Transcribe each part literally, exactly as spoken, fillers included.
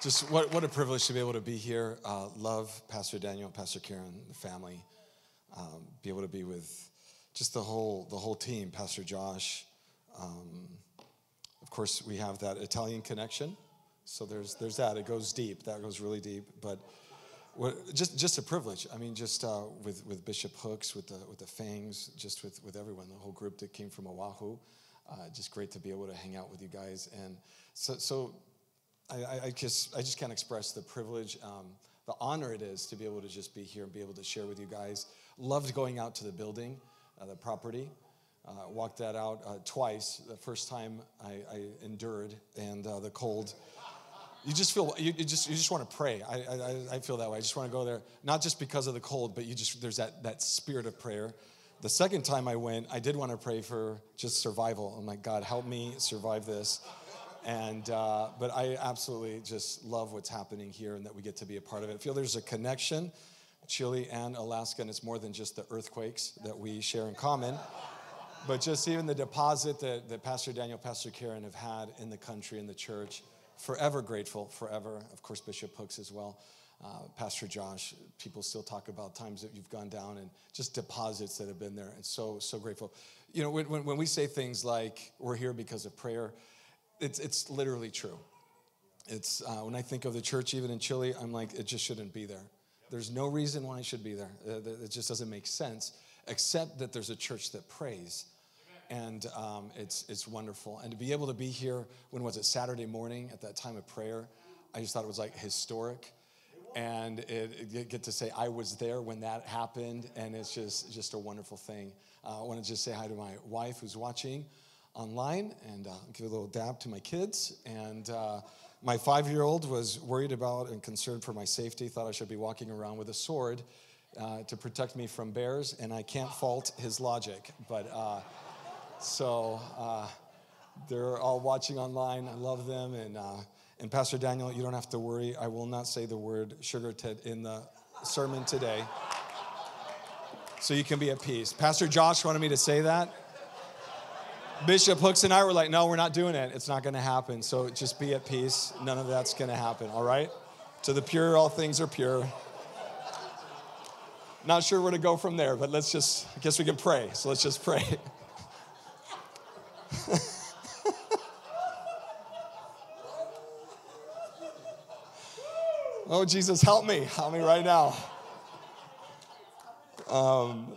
Just what, what a privilege to be able to be here. Uh, love Pastor Daniel, Pastor Karen, the family. Um, be able to be with just the whole the whole team, Pastor Josh. Um, of course, we have that Italian connection, so there's there's that. It goes deep. That goes really deep. But what, just just a privilege. I mean, just uh, with with Bishop Hooks, with the with the Fangs, just with with everyone, the whole group that came from Oahu. Uh, just great to be able to hang out with you guys, and so so. I, I, just, I just can't express the privilege, um, the honor it is to be able to just be here and be able to share with you guys. Loved going out to the building, uh, the property. Uh, walked that out uh, twice. The first time I, I endured, and uh, the cold. You just feel you, you just you just want to pray. I, I I feel that way. I just want to go there, not just because of the cold, but you just there's that that spirit of prayer. The second time I went, I did want to pray for just survival. I'm like, God, help me survive this. And, uh, but I absolutely just love what's happening here and that we get to be a part of it. I feel there's a connection, Chile and Alaska, and it's more than just the earthquakes that we share in common, but just even the deposit that, that Pastor Daniel, Pastor Karen have had in the country, in the church, forever grateful, forever. Of course, Bishop Hooks as well. Uh, Pastor Josh, people still talk about times that you've gone down and just deposits that have been there. And so, so grateful. You know, when, when we say things like we're here because of prayer, It's it's literally true. It's uh, when I think of the church, even in Chile, I'm like, it just shouldn't be there. There's no reason why it should be there. It just doesn't make sense, except that there's a church that prays, and um, it's it's wonderful. And to be able to be here, when was it, Saturday morning at that time of prayer, I just thought it was like historic, and it, it get to say I was there when that happened, and it's just just a wonderful thing. Uh, I want to just say hi to my wife who's watching online, and uh, give a little dab to my kids. And uh, my five-year-old was worried about and concerned for my safety, thought I should be walking around with a sword uh, to protect me from bears, and I can't fault his logic. But uh, so uh, they're all watching online. I love them. And, uh, and Pastor Daniel, you don't have to worry. I will not say the word sugar tit in the sermon today, so you can be at peace. Pastor Josh wanted me to say that. Bishop Hooks and I were like, no, we're not doing it. It's not going to happen. So just be at peace. None of that's going to happen, all right? To the pure, all things are pure. Not sure where to go from there, but let's just, I guess we can pray. So let's just pray. Oh, Jesus, help me. Help me right now. Um,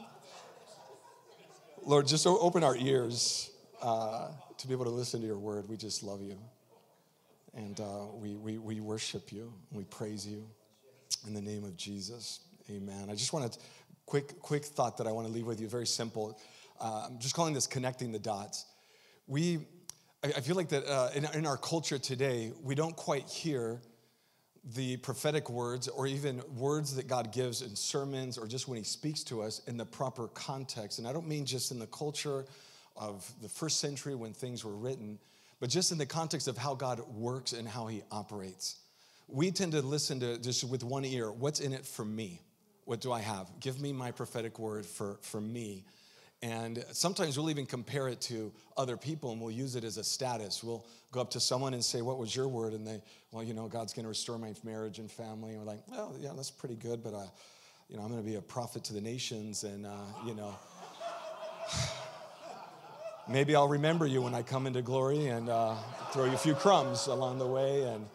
Lord, just open our ears. Uh, to be able to listen to your word. We just love you. And uh, we, we, we worship you. We praise you. In the name of Jesus, amen. I just want to, quick quick thought that I want to leave with you, very simple. Uh, I'm just calling this connecting the dots. We, I, I feel like that uh, in, in our culture today, we don't quite hear the prophetic words or even words that God gives in sermons or just when he speaks to us in the proper context. And I don't mean just in the culture of the first century when things were written, but just in the context of how God works and how he operates. We tend to listen to just with one ear, what's in it for me? What do I have? Give me my prophetic word for, for me. And sometimes we'll even compare it to other people and we'll use it as a status. We'll go up to someone and say, what was your word? And they, well, you know, God's going to restore my marriage and family. And we're like, well, yeah, that's pretty good, but, uh, you know, I'm going to be a prophet to the nations and, uh, you know... Maybe I'll remember you when I come into glory and uh, throw you a few crumbs along the way. And,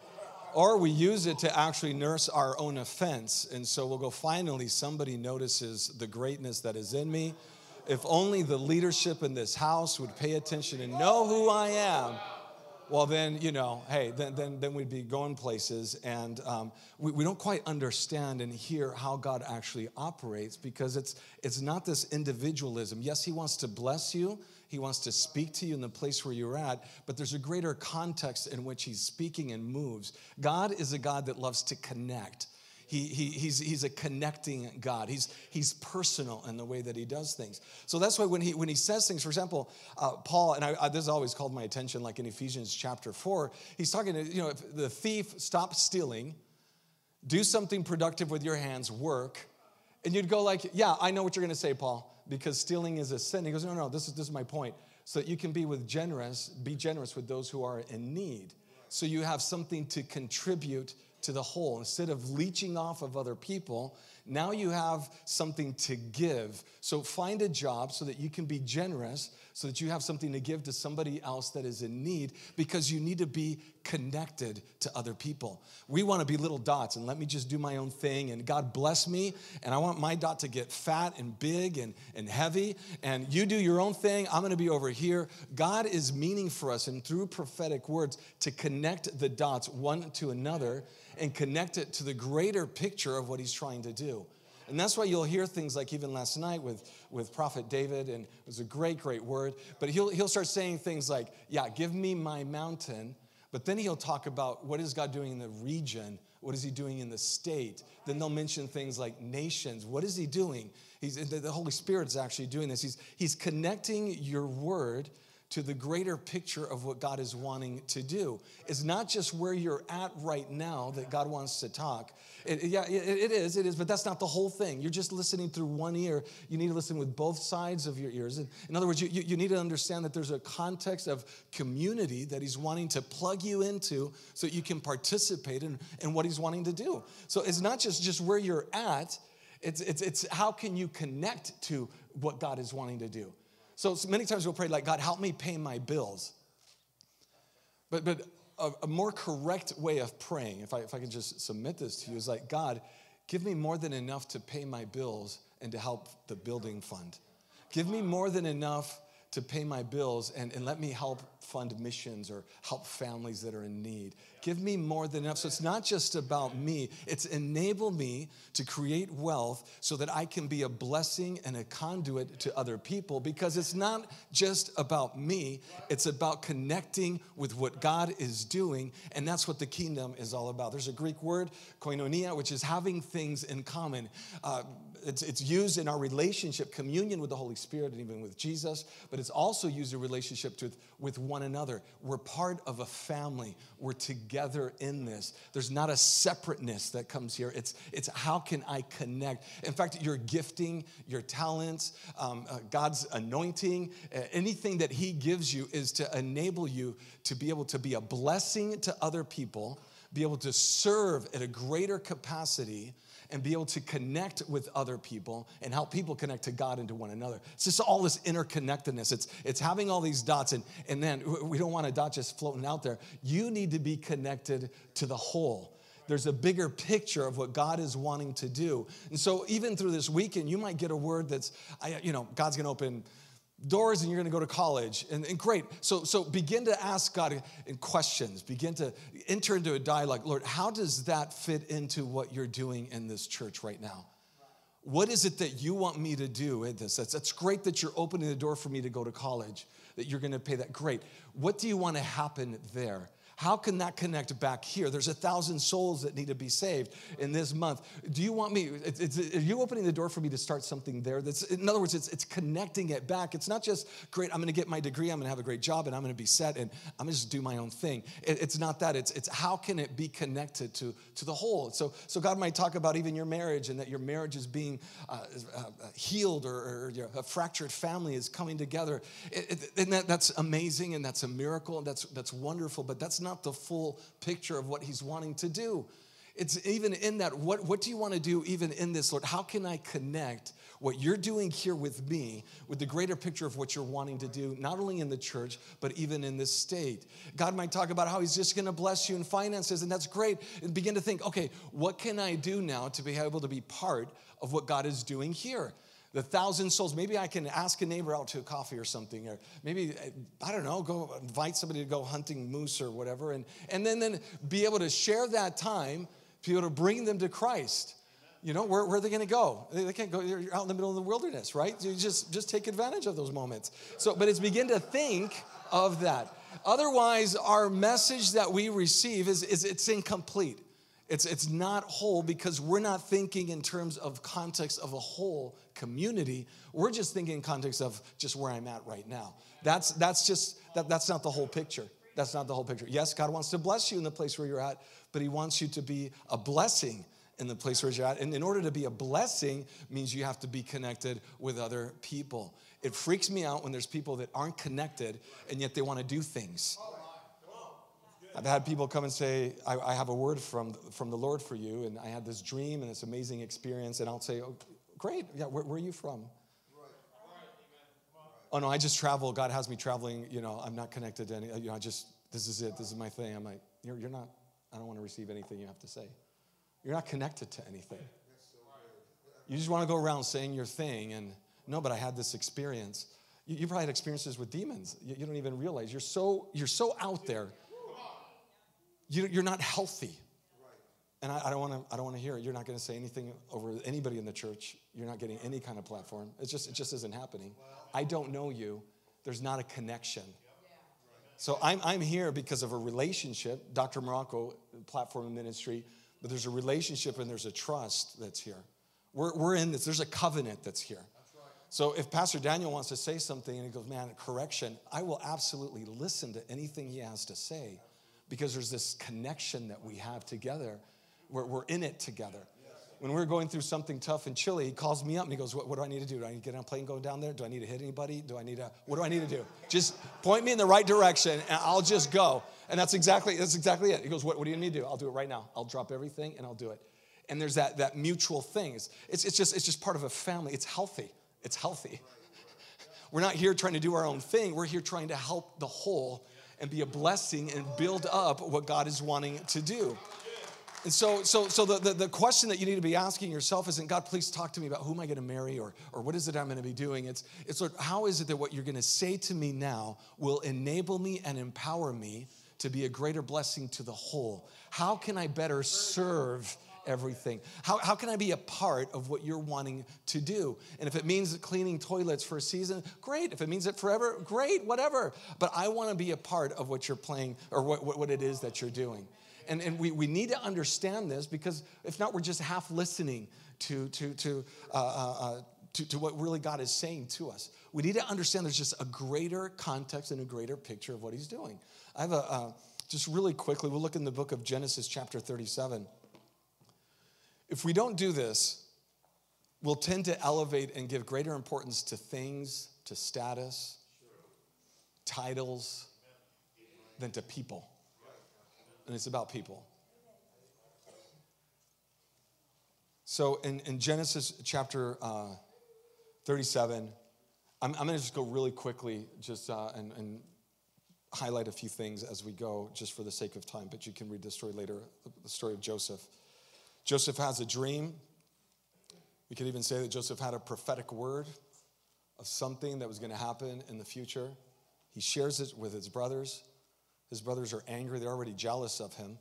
or we use it to actually nurse our own offense. And so we'll go, finally, somebody notices the greatness that is in me. If only the leadership in this house would pay attention and know who I am. Well, then, you know, hey, then then, then we'd be going places. And um, we, we don't quite understand and hear how God actually operates because it's it's not this individualism. Yes, he wants to bless you. He wants to speak to you in the place where you're at, but there's a greater context in which he's speaking and moves. God is a God that loves to connect. He, he, he's, he's a connecting God. He's, he's personal in the way that he does things. So that's why when he, when he says things, for example, uh, Paul, and I, I, this always called my attention, like in Ephesians chapter four, he's talking to, you know, if the thief, stop stealing, do something productive with your hands, work. And you'd go like, yeah, I know what you're going to say, Paul, because stealing is a sin. He goes, no, no, this is, this is my point. So that you can be with generous, be generous with those who are in need. So you have something to contribute to the whole. Instead of leeching off of other people, now you have something to give. So find a job so that you can be generous, so that you have something to give to somebody else that is in need, because you need to be connected to other people. We want to be little dots and let me just do my own thing and God bless me and I want my dot to get fat and big and, and heavy and you do your own thing. I'm going to be over here. God is meaning for us, and through prophetic words, to connect the dots one to another and connect it to the greater picture of what he's trying to do. And that's why you'll hear things like even last night with, with Prophet David, and it was a great, great word, but he'll, he'll start saying things like, yeah, give me my mountain, but then he'll talk about what is God doing in the region, what is he doing in the state? Then they'll mention things like nations. What is he doing? He's, the Holy Spirit's actually doing this. He's, he's connecting your word to the greater picture of what God is wanting to do. It's not just where you're at right now that God wants to talk. It, yeah, it, it is, it is, but that's not the whole thing. You're just listening through one ear. You need to listen with both sides of your ears. In, in other words, you, you, you need to understand that there's a context of community that he's wanting to plug you into so that you can participate in, in what he's wanting to do. So it's not just, just where you're at. It's, it's, it's how can you connect to what God is wanting to do. So many times we'll pray like, God, help me pay my bills. But but a, a more correct way of praying, if I, if I can just submit this to you, is like, God, give me more than enough to pay my bills and to help the building fund. Give me more than enough to pay my bills and, and let me help fund missions or help families that are in need. Give me more than enough. So it's not just about me. It's enable me to create wealth so that I can be a blessing and a conduit to other people, because it's not just about me. It's about connecting with what God is doing, and that's what the kingdom is all about. There's a Greek word, koinonia, which is having things in common. Uh, It's, it's used in our relationship, communion with the Holy Spirit and even with Jesus, but it's also used in relationship to, with one another. We're part of a family. We're together in this. There's not a separateness that comes here. It's, it's how can I connect? In fact, your gifting, your talents, um, uh, God's anointing, uh, anything that he gives you is to enable you to be able to be a blessing to other people, be able to serve at a greater capacity, and be able to connect with other people and help people connect to God and to one another. It's just all this interconnectedness. It's, it's having all these dots, and, and then we don't want a dot just floating out there. You need to be connected to the whole. There's a bigger picture of what God is wanting to do. And so even through this weekend, you might get a word that's, I, you know, God's going to open doors and you're going to go to college. And, and great. So, so begin to ask God in questions. Begin to enter into a dialogue. Lord, how does that fit into what you're doing in this church right now? What is it that you want me to do in this? That's, that's great that you're opening the door for me to go to college, that you're going to pay that. Great. What do you want to happen there? How can that connect back here? There's a thousand souls that need to be saved in this month. Do you want me, it's, it's, are you opening the door for me to start something there? That's, in other words, it's, it's connecting it back. It's not just, great, I'm going to get my degree, I'm going to have a great job, and I'm going to be set, and I'm going to just do my own thing. It, it's not that. It's, it's how can it be connected to, to the whole? So, so God might talk about even your marriage, and that your marriage is being uh, uh, healed, or, or your, a fractured family is coming together. It, it, and that, that's amazing, and that's a miracle, and that's, that's wonderful, but that's not not the full picture of what he's wanting to do. It's even in that, what, what do you want to do even in this, Lord? How can I connect what you're doing here with me with the greater picture of what you're wanting to do, not only in the church, but even in this state? God might talk about how he's just going to bless you in finances, and that's great. And begin to think, okay, what can I do now to be able to be part of what God is doing here? The thousand souls, maybe I can ask a neighbor out to a coffee or something, or maybe, I don't know, go invite somebody to go hunting moose or whatever, and, and then, then be able to share that time, be able to bring them to Christ. You know, where, where are they going to go? They can't go, you're out in the middle of the wilderness, right? You just, just take advantage of those moments. So, but it's begin to think of that. Otherwise, our message that we receive is, is it's incomplete. It's, it's not whole, because we're not thinking in terms of context of a whole community. We're just thinking in context of just where I'm at right now. That's, that's just, that, that's not the whole picture. That's not the whole picture. Yes, God wants to bless you in the place where you're at, but he wants you to be a blessing in the place where you're at. And in order to be a blessing means you have to be connected with other people. It freaks me out when there's people that aren't connected and yet they want to do things. I've had people come and say, I, I have a word from, from the Lord for you, and I had this dream and this amazing experience, and I'll say, oh, great, yeah, where, where are you from? Oh, no, I just travel. God has me traveling. You know, I'm not connected to any, you know, I just, this is it. This is my thing. I'm like, you're, you're not, I don't want to receive anything you have to say. You're not connected to anything. You just want to go around saying your thing. And no, but I had this experience. You, you probably had experiences with demons. You, you don't even realize you're so, you're so out there. You, you're not healthy. And I, I don't want to, I don't want to hear it. You're not going to say anything over anybody in the church. You're not getting any kind of platform. It's just, it just isn't happening. I don't know you. There's not a connection. So I'm, I'm here because of a relationship, Doctor Morocco, platform and ministry, but there's a relationship and there's a trust that's here. We're, we're in this. There's a covenant that's here. So if Pastor Daniel wants to say something and he goes, man, correction, I will absolutely listen to anything he has to say because there's this connection that we have together. We're, we're in it together. When we were going through something tough in Chile, he calls me up and he goes, what, what do I need to do? Do I need to get on a plane going down there? Do I need to hit anybody? Do I need to, what do I need to do? Just point me in the right direction and I'll just go. And that's exactly, that's exactly it. He goes, what, what do you need to do? I'll do it right now. I'll drop everything and I'll do it. And there's that, that mutual thing. It's, it's, it's just, it's just part of a family. It's healthy. It's healthy. We're not here trying to do our own thing. We're here trying to help the whole and be a blessing and build up what God is wanting to do. And so so, so the, the, the question that you need to be asking yourself isn't, God, please talk to me about who am I going to marry or, or what is it I'm going to be doing? It's, it's Lord, how is it that what you're going to say to me now will enable me and empower me to be a greater blessing to the whole? How can I better serve everything? How, how can I be a part of what you're wanting to do? And if it means cleaning toilets for a season, great. If it means it forever, great, whatever. But I want to be a part of what you're playing or what, what, what it is that you're doing. And, and we, we need to understand this because if not, we're just half listening to to to, uh, uh, to to what really God is saying to us. We need to understand there's just a greater context and a greater picture of what he's doing. I have a, uh, just really quickly, we'll look in the book of Genesis chapter thirty-seven. If we don't do this, we'll tend to elevate and give greater importance to things, to status, titles, than to people. And it's about people. So in, in Genesis chapter uh, thirty-seven, I'm, I'm going to just go really quickly just uh, and, and highlight a few things as we go just for the sake of time, but you can read this story later, the story of Joseph. Joseph has a dream. We could even say that Joseph had a prophetic word of something that was going to happen in the future. He shares it with his brothers. His brothers are angry. They're already jealous of him.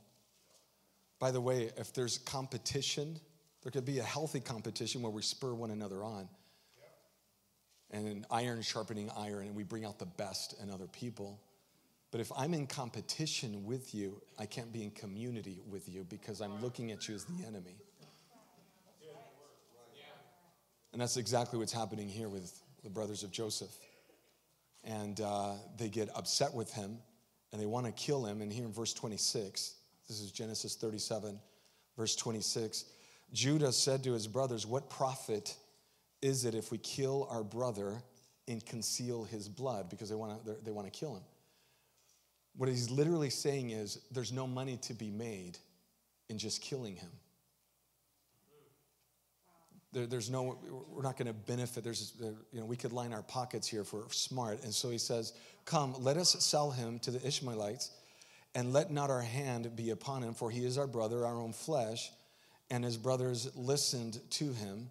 By the way, if there's competition, there could be a healthy competition where we spur one another on. Yeah. And iron sharpening iron, and we bring out the best in other people. But if I'm in competition with you, I can't be in community with you because I'm looking at you as the enemy. Yeah. And that's exactly what's happening here with the brothers of Joseph. And uh, they get upset with him. And they want to kill him. And here in verse twenty-six, this is Genesis thirty-seven, verse twenty-six. Judah said to his brothers, what profit is it if we kill our brother and conceal his blood? Because they want to, they want to kill him. What he's literally saying is there's no money to be made in just killing him. There, there's no, we're not going to benefit. There's, you know, we could line our pockets here if we're smart. And so he says, come, let us sell him to the Ishmaelites, and let not our hand be upon him, for he is our brother, our own flesh. And his brothers listened to him.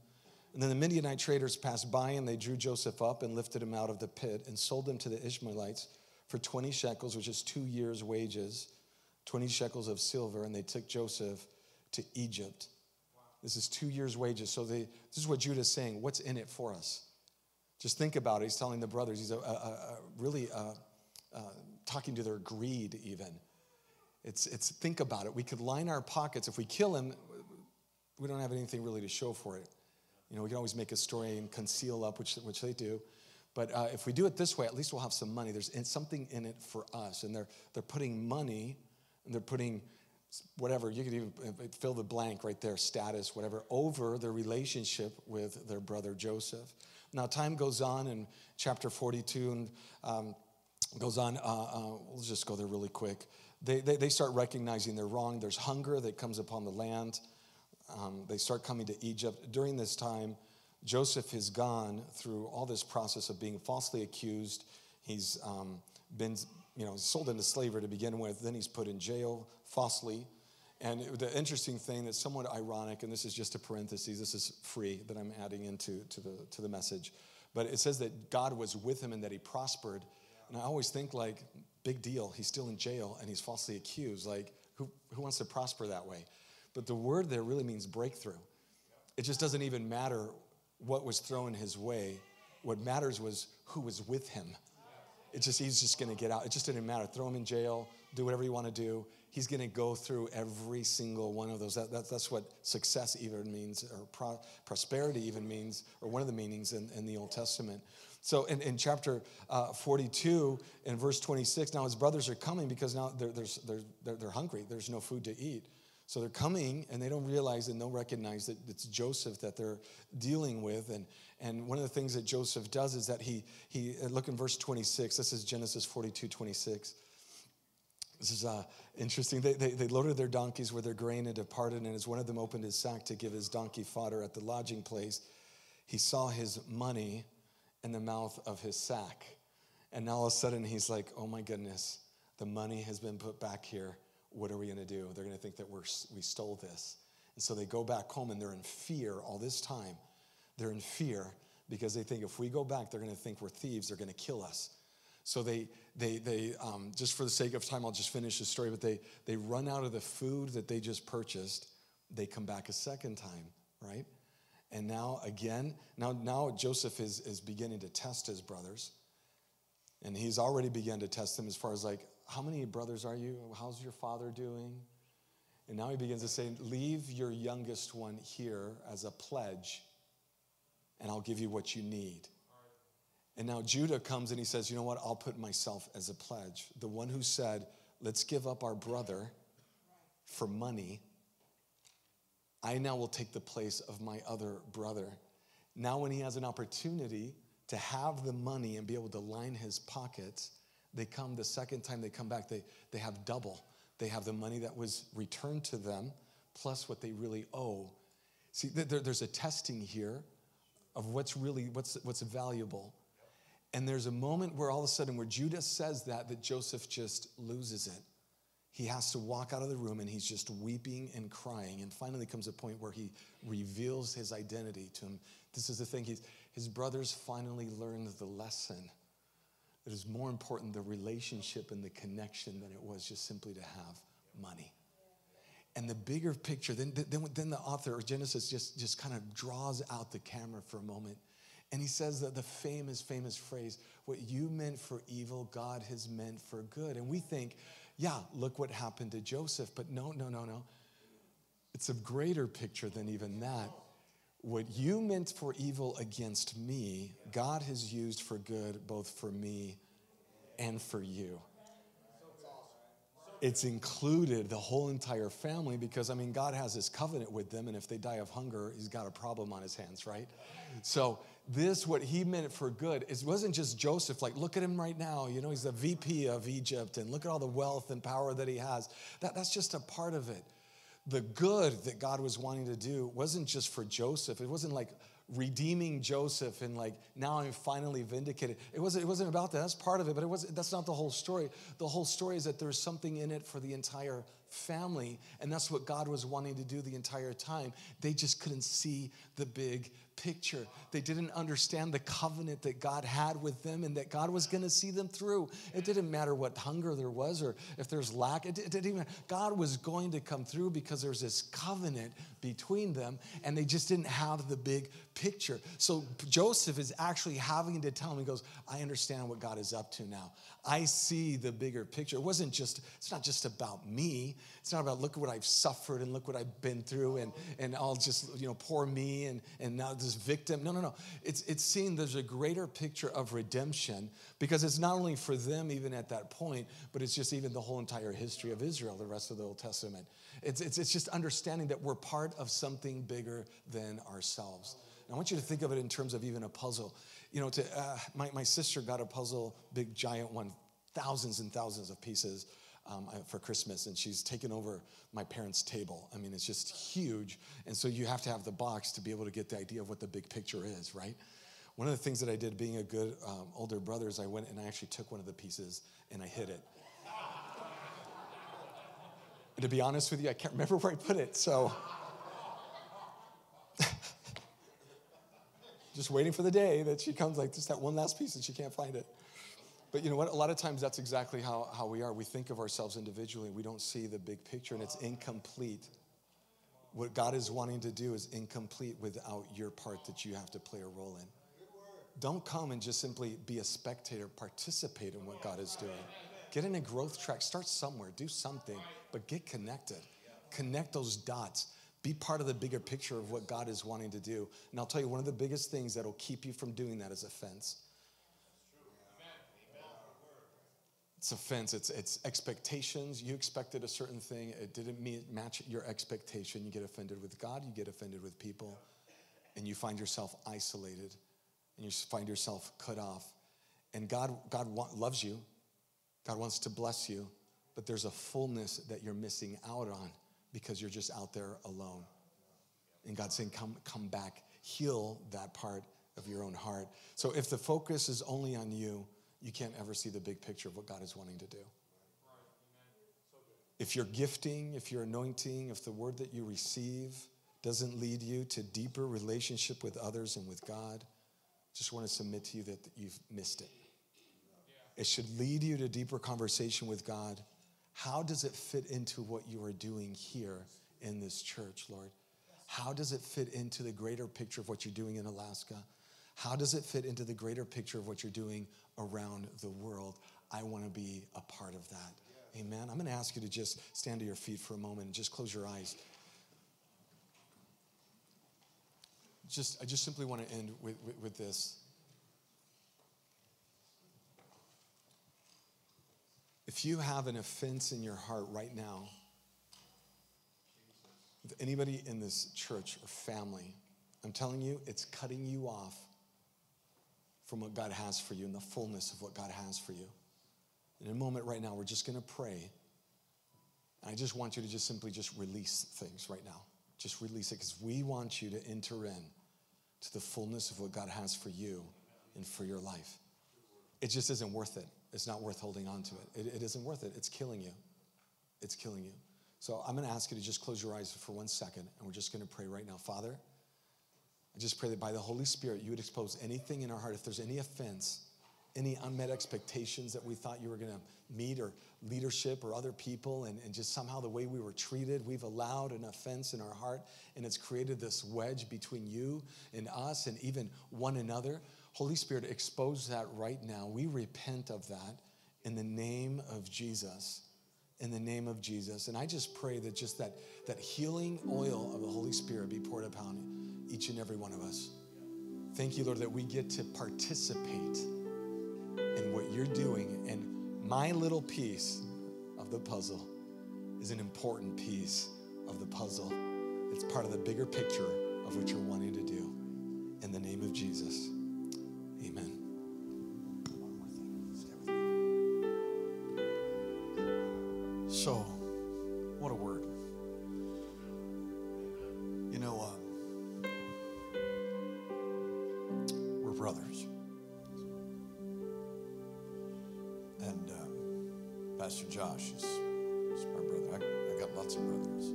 And then the Midianite traders passed by, and they drew Joseph up and lifted him out of the pit and sold him to the Ishmaelites for twenty shekels, which is two years' wages, twenty shekels of silver. And they took Joseph to Egypt. This is two years' wages. So they, this is what Judah is saying. What's in it for us? Just think about it. He's telling the brothers. He's a, a, a really uh, uh, talking to their greed even. It's, it's think about it. We could line our pockets. If we kill him, we don't have anything really to show for it. You know, we can always make a story and conceal up, which, which they do. But uh, if we do it this way, at least we'll have some money. There's something in it for us. And they're, they're putting money, and they're putting whatever, you could even fill the blank right there, status, whatever, over their relationship with their brother Joseph. Now, time goes on in chapter forty-two and um, goes on. Uh, uh, we'll just go there really quick. They, they, they start recognizing they're wrong. There's hunger that comes upon the land. Um, they start coming to Egypt. During this time, Joseph has gone through all this process of being falsely accused. He's um, been, you know, sold into slavery to begin with. Then he's put in jail falsely. And the interesting thing that's somewhat ironic, and this is just a parenthesis, this is free that I'm adding into to the to the message, but it says that God was with him and that he prospered. And I always think, like, big deal. He's still in jail and he's falsely accused. Like, who who wants to prosper that way? But the word there really means breakthrough. It just doesn't even matter what was thrown his way. What matters was who was with him. It's just, he's just going to get out. It just didn't matter. Throw him in jail. Do whatever you want to do. He's going to go through every single one of those. That, that, that's what success even means, or pro, prosperity even means, or one of the meanings in, in the Old Testament. So in, in chapter uh, forty-two, in verse twenty-six, now his brothers are coming because now they're, they're, they're, they're hungry. There's no food to eat. So they're coming, and they don't realize and don't recognize that it's Joseph that they're dealing with. And, and one of the things that Joseph does is that he, he look in verse twenty-six. This is Genesis forty-two twenty-six. This is uh, interesting. They, they, they loaded their donkeys with their grain and departed, and as one of them opened his sack to give his donkey fodder at the lodging place, he saw his money in the mouth of his sack. And now all of a sudden he's like, oh my goodness, the money has been put back here. What are we going to do? They're going to think that we're, we stole this. And so they go back home, and they're in fear all this time. They're in fear because they think if we go back, they're going to think we're thieves. They're going to kill us. So they, they, they um, just for the sake of time, I'll just finish the story, but they, they run out of the food that they just purchased. They come back a second time, right? And now again, now, now Joseph is, is beginning to test his brothers, and he's already begun to test them as far as like, how many brothers are you? How's your father doing? And now he begins to say, leave your youngest one here as a pledge, and I'll give you what you need. And now Judah comes and he says, you know what? I'll put myself as a pledge. The one who said, let's give up our brother for money. I now will take the place of my other brother. Now when he has an opportunity to have the money and be able to line his pockets, they come the second time they come back, they, they have double. They have the money that was returned to them plus what they really owe. See, there, there's a testing here of what's really, what's, what's valuable. And there's a moment where all of a sudden where Judah says that, that Joseph just loses it. He has to walk out of the room, and he's just weeping and crying. And finally comes a point where he reveals his identity to him. This is the thing. He's, his brothers finally learned the lesson. It is more important, the relationship and the connection, than it was just simply to have money. And the bigger picture, then, then, then the author or Genesis just, just kind of draws out the camera for a moment. And he says that the famous, famous phrase, what you meant for evil, God has meant for good. And we think, yeah, look what happened to Joseph. But no, no, no, no. It's a greater picture than even that. What you meant for evil against me, God has used for good, both for me and for you. It's included the whole entire family because, I mean, God has his covenant with them. And if they die of hunger, he's got a problem on his hands, right? So this, what he meant for good, it wasn't just Joseph. Like, look at him right now. You know, he's the V P of Egypt. And look at all the wealth and power that he has. That, that's just a part of it. The good that God was wanting to do wasn't just for Joseph. It wasn't like redeeming Joseph and like, now I'm finally vindicated. It wasn't, it wasn't about that. That's part of it, but it wasn't, that's not the whole story. The whole story is that there's something in it for the entire family, and that's what God was wanting to do the entire time. They just couldn't see the big picture. They didn't understand the covenant that God had with them and that God was going to see them through. It didn't matter what hunger there was or if there's lack. It didn't even matter. God was going to come through because there's this covenant between them, and they just didn't have the big picture. So Joseph is actually having to tell him, he goes, I understand what God is up to now. I see the bigger picture. It wasn't just, it's not just about me. It's not about look at what I've suffered and look what I've been through and, and I'll just, you know, poor me and, and now this victim. No, no, no. It's, it's seeing there's a greater picture of redemption because it's not only for them even at that point, but it's just even the whole entire history of Israel, the rest of the Old Testament. It's, it's, it's just understanding that we're part of something bigger than ourselves. And I want you to think of it in terms of even a puzzle. You know, to, uh, my, my sister got a puzzle, big giant one, thousands and thousands of pieces. um, for Christmas, and she's taken over my parents' table. I mean, it's just huge. And so you have to have the box to be able to get the idea of what the big picture is, right? One of the things that I did, being a good um, older brother, is I went and I actually took one of the pieces and I hid it. And to be honest with you, I can't remember where I put it, so... Just waiting for the day that she comes like, just that one last piece, and she can't find it. But you know what? A lot of times that's exactly how, how we are. We think of ourselves individually. We don't see the big picture, and it's incomplete. What God is wanting to do is incomplete without your part that you have to play a role in. Don't come and just simply be a spectator. Participate in what God is doing. Get in a growth track. Start somewhere. Do something, but get connected. Connect those dots. Be part of the bigger picture of what God is wanting to do. And I'll tell you, one of the biggest things that will keep you from doing that is offense. It's offense. It's, it's expectations. You expected a certain thing. It didn't meet, match your expectation. You get offended with God. You get offended with people. And you find yourself isolated. And you find yourself cut off. And God, God wa- loves you. God wants to bless you. But there's a fullness that you're missing out on, because you're just out there alone. And God's saying, come, come back, heal that part of your own heart. So if the focus is only on you, you can't ever see the big picture of what God is wanting to do. If your gifting, if your anointing, if the word that you receive doesn't lead you to deeper relationship with others and with God, just want to submit to you that you've missed it. It should lead you to deeper conversation with God. How does it fit into what you are doing here in this church, Lord? How does it fit into the greater picture of what you're doing in Alaska? How does it fit into the greater picture of what you're doing around the world? I want to be a part of that. Amen. I'm going to ask you to just stand to your feet for a moment and just close your eyes. Just, I just simply want to end with, with, with this. If you have an offense in your heart right now, anybody in this church or family, I'm telling you, it's cutting you off from what God has for you and the fullness of what God has for you. In a moment right now, we're just going to pray. I just want you to just simply just release things right now. Just release it, because we want you to enter in to the fullness of what God has for you and for your life. It just isn't worth it. It's not worth holding on to it. it. It isn't worth it. It's killing you. It's killing you. So I'm going to ask you to just close your eyes for one second, and we're just going to pray right now. Father, I just pray that by the Holy Spirit, you would expose anything in our heart. If there's any offense, any unmet expectations that we thought you were going to meet, or leadership or other people, and, and just somehow the way we were treated, we've allowed an offense in our heart, and it's created this wedge between you and us and even one another. Holy Spirit, expose that right now. We repent of that in the name of Jesus, in the name of Jesus. And I just pray that just that, that healing oil of the Holy Spirit be poured upon each and every one of us. Thank you, Lord, that we get to participate in what you're doing. And my little piece of the puzzle is an important piece of the puzzle. It's part of the bigger picture of what you're wanting to do. In the name of Jesus. Amen. One more thing. Stay with me. So, what a word. You know, uh, we're brothers. And uh, Pastor Josh is, is my brother. I, I got lots of brothers.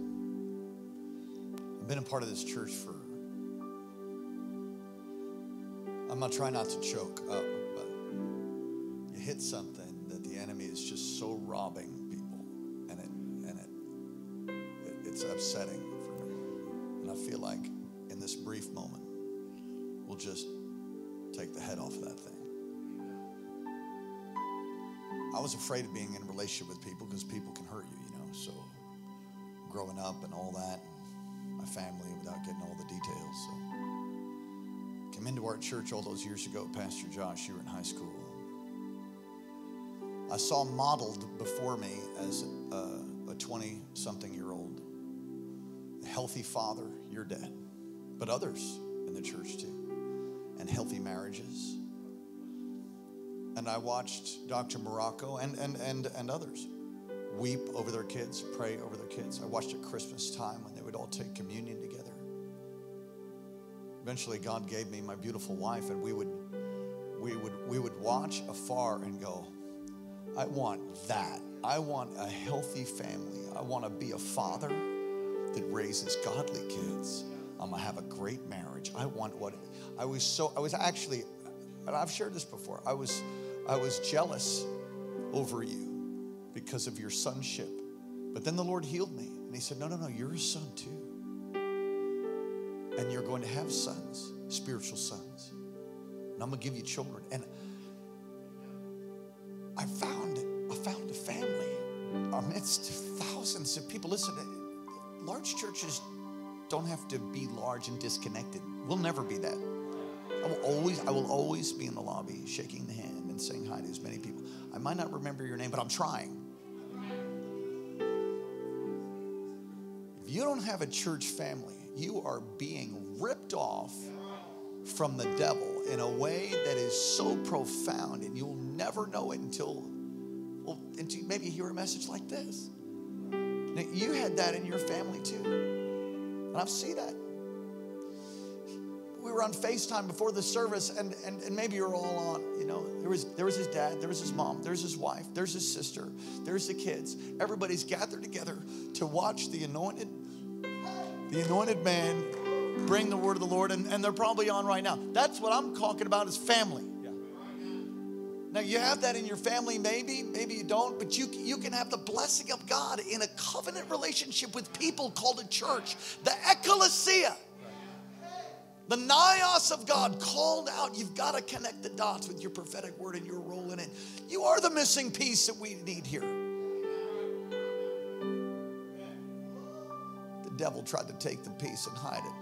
I've been a part of this church for I'm going to try not to choke up, but you hit something that the enemy is just so robbing people, and it and it, it it's upsetting for me. And I feel like in this brief moment, we'll just take the head off of that thing. I was afraid of being in a relationship with people because people can hurt you, you know. So growing up and all that, my family, without getting all the details, so. Came into our church all those years ago, Pastor Josh, you were in high school. I saw modeled before me as a twenty-something-year-old, a healthy father, your dad, but others in the church too, and healthy marriages. And I watched Doctor Morocco and, and, and, and others weep over their kids, pray over their kids. I watched at Christmas time when they would all take communion together. Eventually, God gave me my beautiful wife, and we would, we would, we would watch afar and go, I want that. I want a healthy family. I want to be a father that raises godly kids. I'm gonna have a great marriage. I want what I was so. I was actually, and I've shared this before. I was, I was jealous over you because of your sonship, but then the Lord healed me, and He said, "No, no, no. You're a son too, and you're going to have sons, spiritual sons, and I'm gonna give you children." And I found, I found a family amidst thousands of people. Listen, large churches don't have to be large and disconnected. We'll never be that. I will always, I will always be in the lobby shaking the hand and saying hi to as many people. I might not remember your name, but I'm trying. If you don't have a church family, you are being ripped off from the devil in a way that is so profound, and you'll never know it until, well, until maybe you hear a message like this. Now, you had that in your family too. And I've seen that. We were on FaceTime before the service, and, and, and maybe you're all on, you know, there was, there was his dad, there was his mom, there's his wife, there's his sister, there's the kids. Everybody's gathered together to watch the anointed, the anointed man bring the word of the Lord, and, and they're probably on right now. That's what I'm talking about is family. Yeah. Now, you have that in your family, maybe, maybe you don't, but you, you can have the blessing of God in a covenant relationship with people called a church, the ecclesia, the naos of God called out. You've got to connect the dots with your prophetic word and your role in it. You are the missing piece that we need here. The devil tried to take the piece and hide it.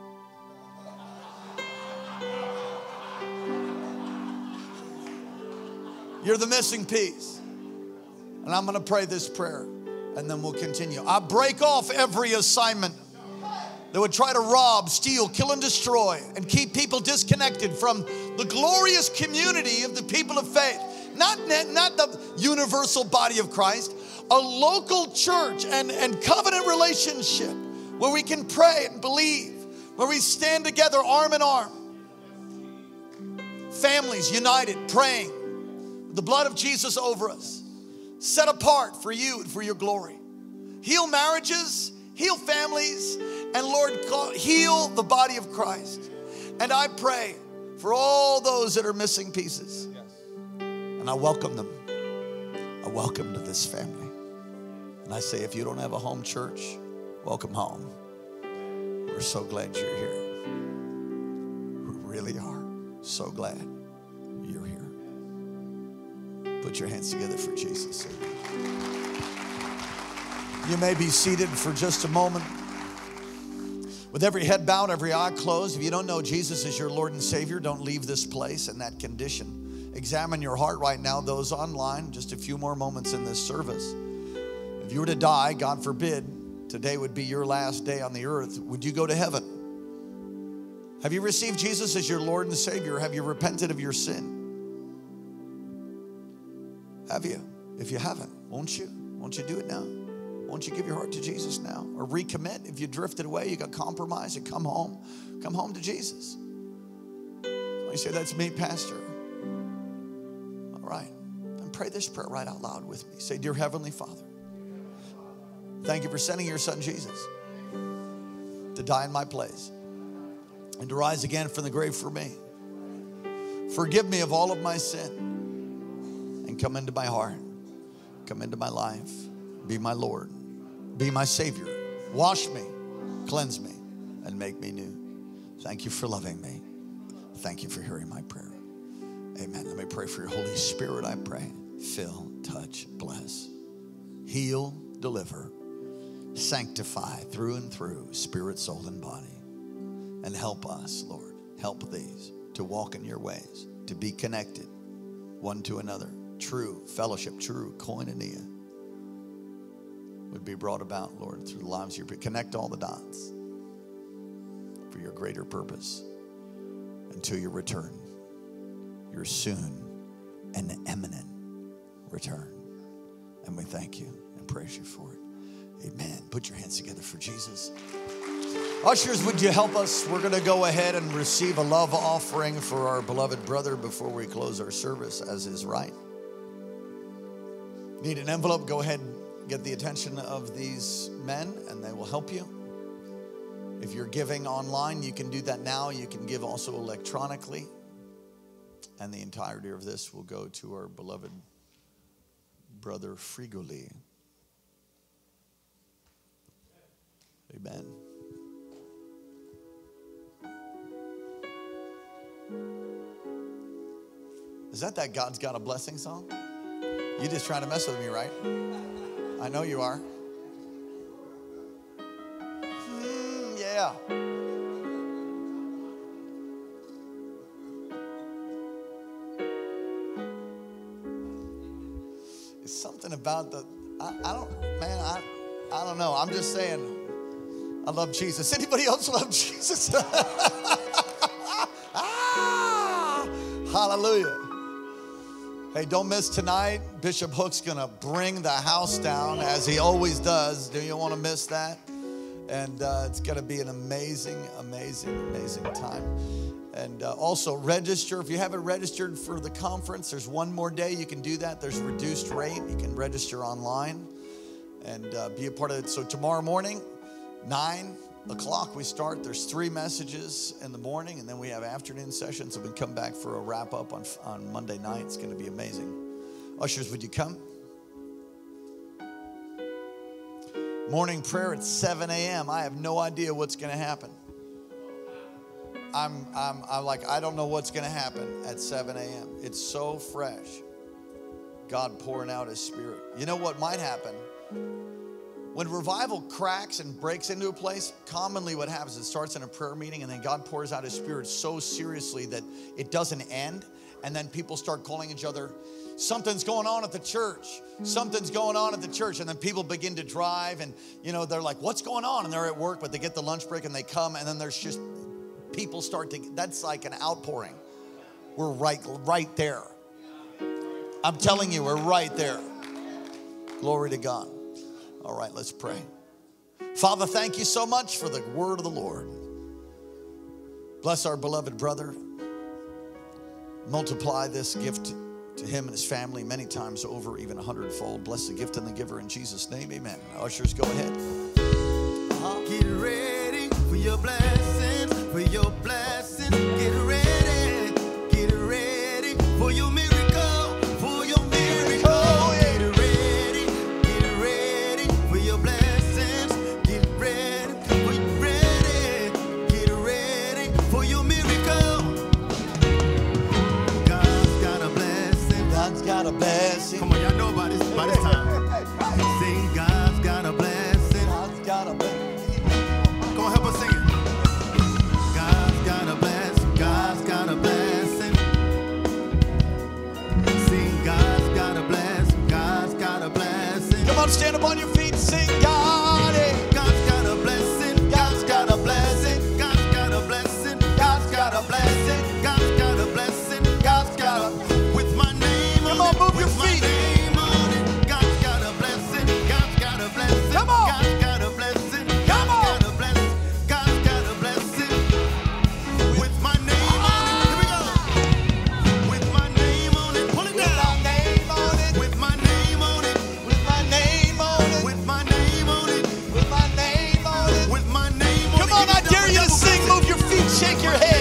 You're the missing piece. And I'm going to pray this prayer, and then we'll continue. I break off every assignment that would try to rob, steal, kill, and destroy, and keep people disconnected from the glorious community of the people of faith. Not, not the universal body of Christ, a local church and, and covenant relationship where we can pray and believe, where we stand together arm in arm. Families united, praying. The blood of Jesus over us, set apart for you and for your glory. Heal marriages, heal families, and Lord, heal the body of Christ. And I pray for all those that are missing pieces. And I welcome them. I welcome to this family. And I say, if you don't have a home church, welcome home. We're so glad you're here. We really are so glad. Put your hands together for Jesus. You may be seated for just a moment. With every head bowed, every eye closed, if you don't know Jesus as your Lord and Savior, don't leave this place in that condition. Examine your heart right now. Those online, just a few more moments in this service. If you were to die, God forbid, today would be your last day on the earth. Would you go to heaven? Have you received Jesus as your Lord and Savior? Have you repented of your sin? Have you? If you haven't, won't you? Won't you do it now? Won't you give your heart to Jesus now? Or recommit if you drifted away, you got compromised, and come home. Come home to Jesus. You say, that's me, Pastor. All right. And pray this prayer right out loud with me. Say, dear Heavenly Father, thank you for sending your son Jesus to die in my place and to rise again from the grave for me. Forgive me of all of my sin. Come into my heart. Come into my life. Be my Lord. Be my Savior. Wash me. Cleanse me. And make me new. Thank you for loving me. Thank you for hearing my prayer. Amen. Let me pray for your Holy Spirit, I pray. Fill, touch, bless. Heal, deliver. Sanctify through and through, spirit, soul, and body. And help us, Lord. Help these to walk in your ways. To be connected one to another. True fellowship, true koinonia would be brought about, Lord, through the lives of your people. Connect all the dots for your greater purpose until your return, your soon and imminent return. And we thank you and praise you for it. Amen. Put your hands together for Jesus. Ushers, would you help us? We're going to go ahead and receive a love offering for our beloved brother before we close our service, as is right. Need an envelope? Go ahead and get the attention of these men, and they will help you. If you're giving online, you can do that now. You can give also electronically. And the entirety of this will go to our beloved brother Frigoli. Amen. Is that that God's Got a Blessing song? You're just trying to mess with me, right? I know you are. Mm, yeah. It's something about the, I, I don't, man, I, I don't know. I'm just saying, I love Jesus. Anybody else love Jesus? Ah, hallelujah. Hey, don't miss tonight. Bishop Hooks going to bring the house down, as he always does. Do you want to miss that? And uh, it's going to be an amazing, amazing, amazing time. And uh, also register. If you haven't registered for the conference, there's one more day. You can do that. There's reduced rate. You can register online and uh, be a part of it. So tomorrow morning, nine o'clock we start. There's three messages in the morning, and then we have afternoon sessions, and we come back for a wrap up on on Monday night. It's going to be amazing. Ushers, would you come? Morning prayer at seven a m I have no idea what's going to happen. I'm I'm I'm like I don't know what's going to happen at seven a m It's so fresh. God pouring out His Spirit. You know what might happen? When revival cracks and breaks into a place, commonly what happens is it starts in a prayer meeting, and then God pours out His Spirit so seriously that it doesn't end. And then people start calling each other, something's going on at the church. Something's going on at the church. And then people begin to drive, and you know they're like, what's going on? And they're at work, but they get the lunch break and they come, and then there's just people start to, that's like an outpouring. We're right, right there. I'm telling you, we're right there. Glory to God. All right, let's pray. Father, thank you so much for the word of the Lord. Bless our beloved brother. Multiply this gift to him and his family many times over, even a hundredfold. Bless the gift and the giver in Jesus' name, amen. Ushers, go ahead. Uh-huh. Get ready for your blessing, for your blessing. Get ready, get ready for your miracle. Got a blessing. Come on, y'all know about this, about this time. Sing, God's got a blessing. God's got a blessing. Come on, help us sing it. God's got a blessing. God's got a blessing. Sing, God's got a blessing. God's got a blessing. Come on, stand up on your feet. Sing, God. God's got a blessing. God's got a blessing. God's got a blessing. God's got a blessing. God's got a blessing. God's got a blessing. Move your feet. God's got a blessing. God's got a blessing. Come on. God's got a blessing. Come on. God's got a blessing. With my name on it. Here we go. With my name on it. Pull it down. With my name on it. With my name on it. With my name on it. With my name on it. With my name on it. Come on, I dare you to sing. Move your feet. Shake your head.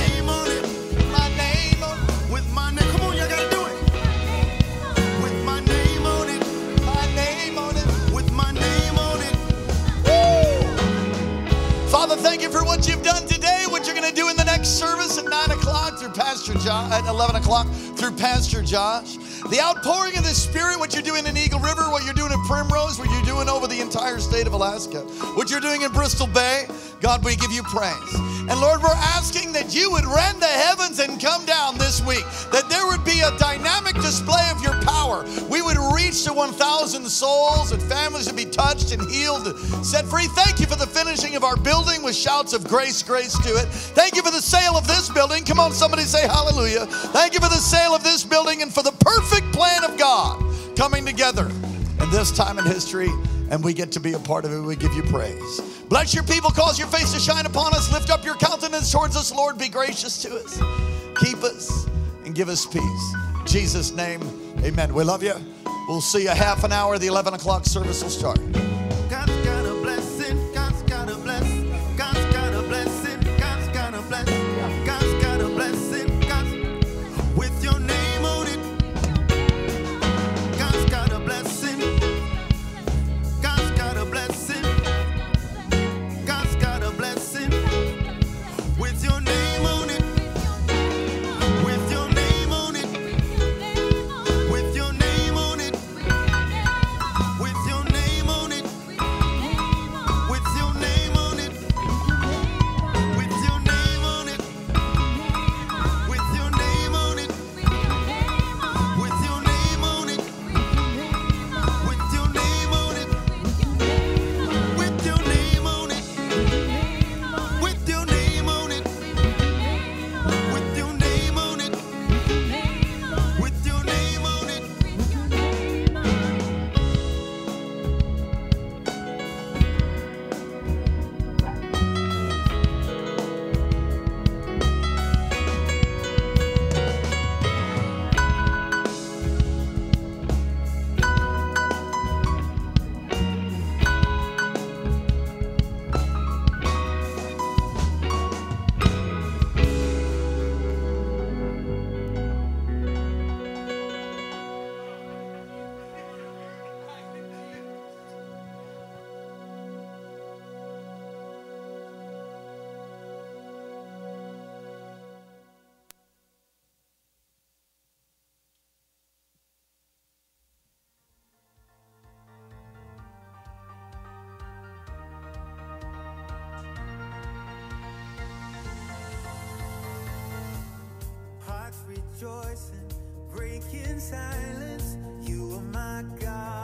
Thank you for what you've done today, what you're going to do in the next service at nine o'clock through Pastor Josh, at eleven o'clock through Pastor Josh. The outpouring of the Spirit, what you're doing in Eagle River, what you're doing in Primrose, what you're doing over the entire state of Alaska, what you're doing in Bristol Bay. God, we give you praise. And Lord, we're asking that you would rend the heavens and come down this week, that there would be a dynamic display of your power. We would reach to one thousand souls, and families would be touched and healed and set free. Thank you for the finishing of our building with shouts of grace, grace to it. Thank you for the sale of this building. Come on, somebody say hallelujah. Thank you for the sale of this building and for the perfect plan of God coming together. in this time in history, and we get to be a part of it. We give you praise. Bless your people. Cause your face to shine upon us. Lift up your countenance towards us, Lord. Be gracious to us. Keep us and give us peace. In Jesus' name, amen. We love you. We'll see you half an hour. The eleven o'clock service will start. God's got a blessing. God's got a blessing. God's got a blessing. God's got a blessing. God's got a blessing. God's with your name on it. God's got a blessing. God's got a blessing. God's got a blessing with your name on it. With your name on it. With your name on it. With your name on it. With your name on it. With your name on it. With your name on it. With your name on it. With your name on it. With your name on it. With your name on it. With your name on it. With your name on it. Hearts rejoicing, breaking silence. You are my God.